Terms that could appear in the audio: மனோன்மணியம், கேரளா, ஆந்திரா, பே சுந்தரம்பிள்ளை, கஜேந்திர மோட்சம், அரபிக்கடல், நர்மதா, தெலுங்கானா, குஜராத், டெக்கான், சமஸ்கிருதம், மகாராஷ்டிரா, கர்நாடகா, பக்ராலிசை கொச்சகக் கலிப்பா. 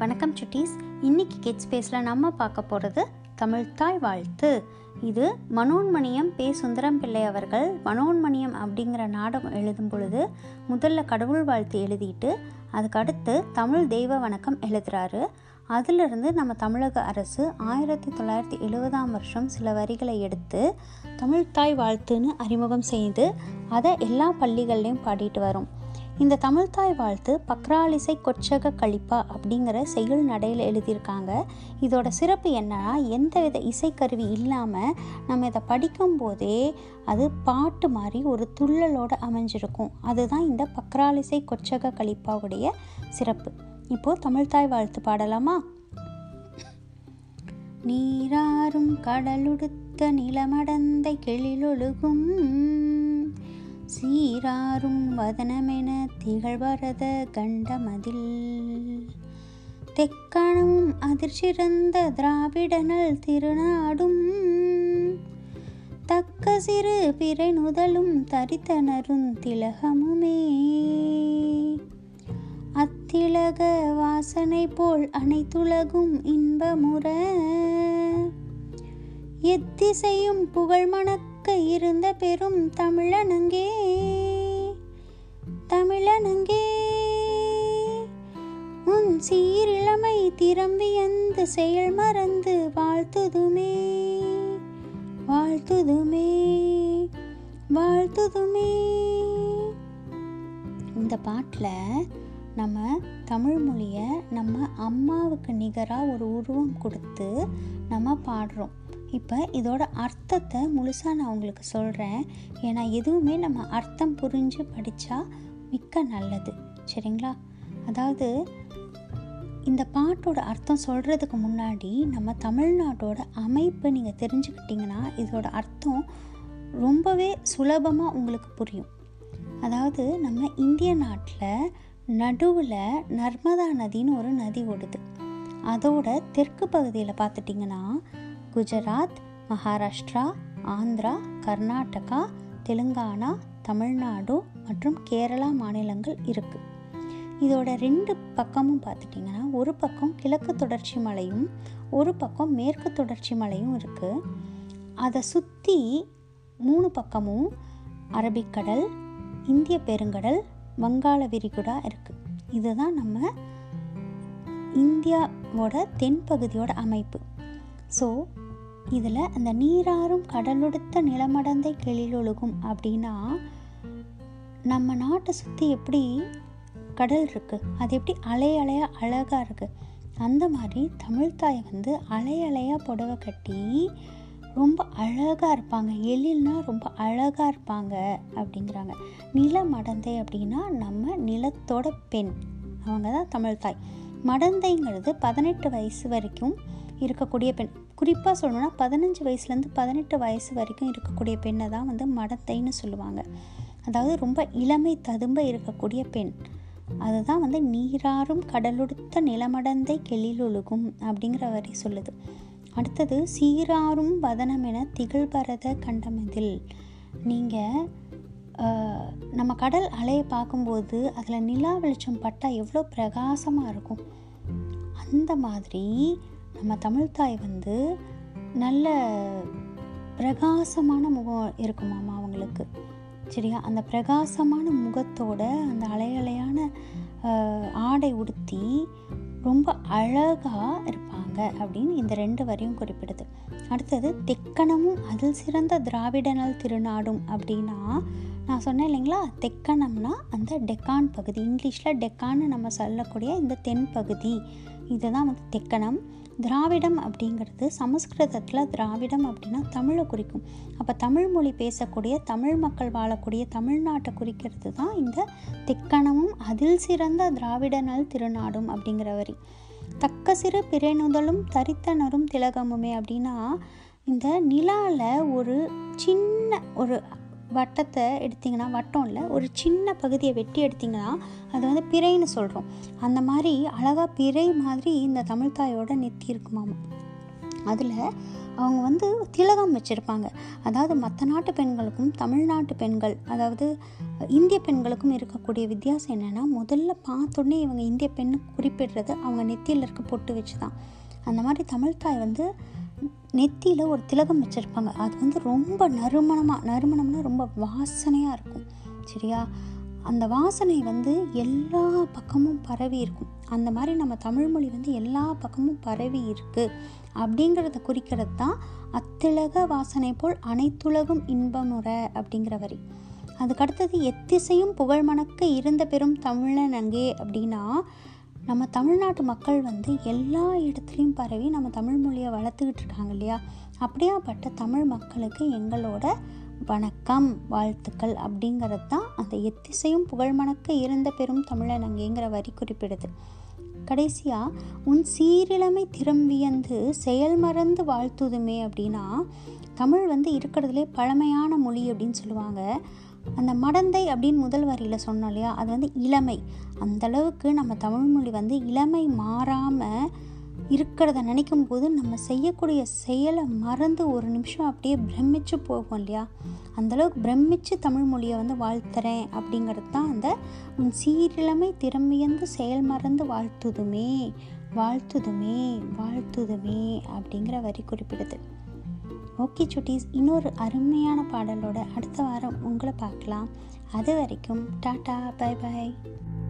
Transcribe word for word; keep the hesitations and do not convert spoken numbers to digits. வணக்கம் சுட்டீஸ். இன்னைக்கு கிட்ஸ் பேஸில் நம்ம பார்க்க போகிறது தமிழ்த்தாய் வாழ்த்து. இது மனோன்மணியம் பே சுந்தரம்பிள்ளை அவர்கள் மனோன்மணியம் அப்படிங்கிற நாடகம் எழுதும் பொழுது முதல்ல கடவுள் வாழ்த்து எழுதிட்டு அதுக்கடுத்து தமிழ் தெய்வ வணக்கம் எழுதுகிறாரு. அதிலிருந்து நம்ம தமிழக அரசு ஆயிரத்தி தொள்ளாயிரத்தி எழுபதாம் வருஷம் சில வரிகளை எடுத்து தமிழ்த்தாய் வாழ்த்துன்னு அறிமுகம் செய்து அதை எல்லா பள்ளிகள்லையும் பாடிட்டு வரும். இந்த தமிழ்த்தாய் வாழ்த்து பக்ராலிசை கொச்சகக் கலிப்பா அப்படிங்கிற செயல் நடையில் எழுதியிருக்காங்க. இதோட சிறப்பு என்னன்னா, எந்தவித இசைக்கருவி இல்லாமல் நம்ம இதை படிக்கும் போதே அது பாட்டு மாதிரி ஒரு துள்ளலோடு அமைஞ்சிருக்கும். அதுதான் இந்த பக்ராலிசை கொச்சகக் கலிப்பாவுடைய சிறப்பு. இப்போது தமிழ்த்தாய் வாழ்த்து பாடலாமா? நீராறும் கடலுடுத்த நிலமடந்தை கிளிலொழுகும் சீராறும் வதனமென திகழ்வரத கண்டமதில் தெக்கணும் அதிர்ச்சிறந்த திராவிடனல் திருநாடும் தக்க சிறு பிறை நுதலும் தரித்தனரும் திலகமுமே அத்திலக வாசனை போல் அனைத்துலகும் இன்பமுற எத்திசையும் புகழ் மணக்க இருந்த பெரும் தமிழனங்கே தமிழனங்கே உன் சீரிழமை திரும்பியந்து செயல் மறந்து வாழ்த்துதுமே வாழ்த்துதுமே வாழ்த்துதுமே. இந்த பாட்டில் நம்ம தமிழ் மொழியை நம்ம அம்மாவுக்கு நிகராக ஒரு உருவம் கொடுத்து நம்ம பாடுறோம். இப்போ இதோட அர்த்தத்தை முழுசாக நான் உங்களுக்கு சொல்கிறேன். ஏன்னா எதுவுமே நம்ம அர்த்தம் புரிஞ்சு படித்தா மிக்க நல்லது, சரிங்களா? அதாவது இந்த பாட்டோட அர்த்தம் சொல்கிறதுக்கு முன்னாடி நம்ம தமிழ்நாட்டோட அமைப்பு நீங்கள் தெரிஞ்சுக்கிட்டிங்கன்னா இதோட அர்த்தம் ரொம்பவே சுலபமாக உங்களுக்கு புரியும். அதாவது நம்ம இந்திய நாட்டில் நடுவில் நர்மதா நதின்னு ஒரு நதி ஓடுது. அதோட தெற்கு பகுதியில் பார்த்துட்டிங்கன்னா குஜராத், மகாராஷ்டிரா, ஆந்திரா, கர்நாடகா, தெலுங்கானா, தமிழ்நாடு மற்றும் கேரளா மாநிலங்கள் இருக்குது. இதோட ரெண்டு பக்கமும் பார்த்துட்டிங்கன்னா ஒரு பக்கம் கிழக்கு தொடர்ச்சி மலையும் ஒரு பக்கம் மேற்கு தொடர்ச்சி மலையும் இருக்குது. அதை சுற்றி மூணு பக்கமும் அரபிக்கடல், இந்திய பெருங்கடல், வங்காள விரிகுடா இருக்குது. இதுதான் நம்ம இந்தியாவோட தென்பகுதியோட அமைப்பு. ஸோ இதில் அந்த நீராறும் கடலொடுத்த நிலமடந்தை கிளிலொழுகும் அப்படின்னா நம்ம நாட்டை சுற்றி எப்படி கடல் இருக்குது, அது எப்படி அலை அலையாக அழகாக இருக்குது, அந்த மாதிரி தமிழ்த்தாய் வந்து அலை அலையாக புடவை கட்டி ரொம்ப அழகாக இருப்பாங்க. எழில்னா ரொம்ப அழகாக இருப்பாங்க அப்படிங்கிறாங்க. நிலமடந்தை அப்படின்னா நம்ம நிலத்தோட பெண், அவங்க தான் தமிழ்த்தாய். மடந்தைங்கிறது பதினெட்டு வயசு வரைக்கும் இருக்கக்கூடிய பெண். குறிப்பாக சொல்லணும்னா பதினஞ்சு வயசுலேருந்து பதினெட்டு வயசு வரைக்கும் இருக்கக்கூடிய பெண்ணை தான் வந்து மடந்தைன்னு சொல்லுவாங்க. அதாவது ரொம்ப இளமை ததும்ப இருக்கக்கூடிய பெண். அதுதான் வந்து நீராறும் கடலுடுத்த நிலமடந்தை கெளிலொழுகும் அப்படிங்கிற வரை சொல்லுது. அடுத்தது சீராறும் வதனம் என திகழ்பரத கண்டமதில். நீங்கள் நம்ம கடல் அலையை பார்க்கும்போது அதில் நிலா வெளிச்சம் பட்டால் எவ்வளோ பிரகாசமாக இருக்கும், அந்த மாதிரி நம்ம தமிழ்த்தாய் வந்து நல்ல பிரகாசமான முகம் இருக்குமாமா அவங்களுக்கு, சரியா? அந்த பிரகாசமான முகத்தோட அந்த அலையலையான ஆடை உடுத்தி ரொம்ப அழகாக இருப்பாங்க அப்படின்னு இந்த ரெண்டு வரையும் குறிப்பிடுது. அடுத்தது தெக்கணமும் அதில் சிறந்த திராவிடனல் திருநாடும் அப்படின்னா, நான் சொன்னேன் இல்லைங்களா, தெக்கணம்னா அந்த டெக்கான் பகுதி, இங்கிலீஷில் டெக்கான்னு நம்ம சொல்லக்கூடிய இந்த தென்பகுதி, இதுதான் வந்து தெக்கணம். திராவிடம் அப்படிங்கிறது சமஸ்கிருதத்தில் திராவிடம் அப்படின்னா தமிழை குறிக்கும். அப்போ தமிழ் மொழி பேசக்கூடிய தமிழ் மக்கள் வாழக்கூடிய தமிழ்நாட்டை குறிக்கிறது தான் இந்த தெக்கணமும் அதில் சிறந்த திராவிடனல் திருநாடும் அப்படிங்கிற வரி. தக்க சிறு பிறனுதலும் தரித்தனரும் திலகமுமே அப்படின்னா இந்த நிலாவில் ஒரு சின்ன ஒரு வட்டத்தை எடுத்திங்கன்னா, வட்டம் இல்லை, ஒரு சின்ன பகுதியை வெட்டி எடுத்திங்கன்னா அது வந்து பிறைன்னு சொல்கிறோம். அந்த மாதிரி அழகாக பிறை மாதிரி இந்த தமிழ்த்தாயோட நெத்தி இருக்குமாமா. அதில் அவங்க வந்து திலகம் வச்சுருப்பாங்க. அதாவது மற்ற நாட்டு பெண்களுக்கும் தமிழ்நாட்டு பெண்கள், அதாவது இந்திய பெண்களுக்கும் இருக்கக்கூடிய வித்தியாசம் என்னென்னா, முதல்ல பார்த்தோன்னே இவங்க இந்திய பெண்ணு குறிப்பிடுறது அவங்க நெத்தியில் இருக்க பொட்டு வச்சு தான். அந்த மாதிரி தமிழ்தாய் வந்து நெத்தியில் ஒரு திலகம் வச்சுருப்பாங்க. அது வந்து ரொம்ப நறுமணமாக, நறுமணம்னா ரொம்ப வாசனையாக இருக்கும். சரியா, அந்த வாசனை வந்து எல்லா பக்கமும் பரவி இருக்கும். அந்த மாதிரி நம்ம தமிழ்மொழி வந்து எல்லா பக்கமும் பரவி இருக்குது அப்படிங்கிறத குறிக்கிறது தான் அத்திலக வாசனை போல் அனைத்துலகும் இன்பமுற அப்படிங்கிற வரி. அதுக்கடுத்தது எத்திசையும் புகழ்மணக்க இருந்த பெரும் தமிழனங்கே அப்படின்னா, நம்ம தமிழ்நாட்டு மக்கள் வந்து எல்லா இடத்துலையும் பரவி நம்ம தமிழ் மொழியை வளர்த்துக்கிட்டு இருக்காங்க இல்லையா. அப்படியாப்பட்ட தமிழ் மக்களுக்கு எங்களோட வணக்கம், வாழ்த்துக்கள் அப்படிங்கிறது தான் அந்த எத்திசையும் புகழ்மணக்க இருந்த பெரும் தமிழனங்கேங்கிற வரி குறிப்பிடுது. கடைசியாக உன் சீரிழமை திரும்பியந்து செயல் மறந்து வாழ்த்துதுமே அப்படின்னா, தமிழ் வந்து இருக்கிறதுலே பழமையான மொழி அப்படின்னு சொல்லுவாங்க. அந்த மடந்தை அப்படின்னு முதல் வரியில் சொன்னோம் இல்லையா, அது வந்து இளமை. அந்தளவுக்கு நம்ம தமிழ்மொழி வந்து இளமை மாறாமல் இருக்கிறத நினைக்கும் போது நம்ம செய்யக்கூடிய செயலை மறந்து ஒரு நிமிஷம் அப்படியே பிரமிச்சு போகும் இல்லையா. அந்தளவுக்கு பிரமிச்சு தமிழ்மொழியை வந்து வாழ்த்துறேன் அப்படிங்கிறது தான் அந்த உன் சீரிழமை திரும்பியந்து செயல் மறந்து வாழ்த்துதுமே வாழ்த்துதுமே வாழ்த்துதுமே அப்படிங்கிற வரி குறிப்பிடுது. ஓகே சுட்டீஸ், இன்னொரு அருமையான பாடலோட அடுத்த வாரம் உங்களை பார்க்கலாம். அது வரைக்கும் டாட்டா, பை பாய்.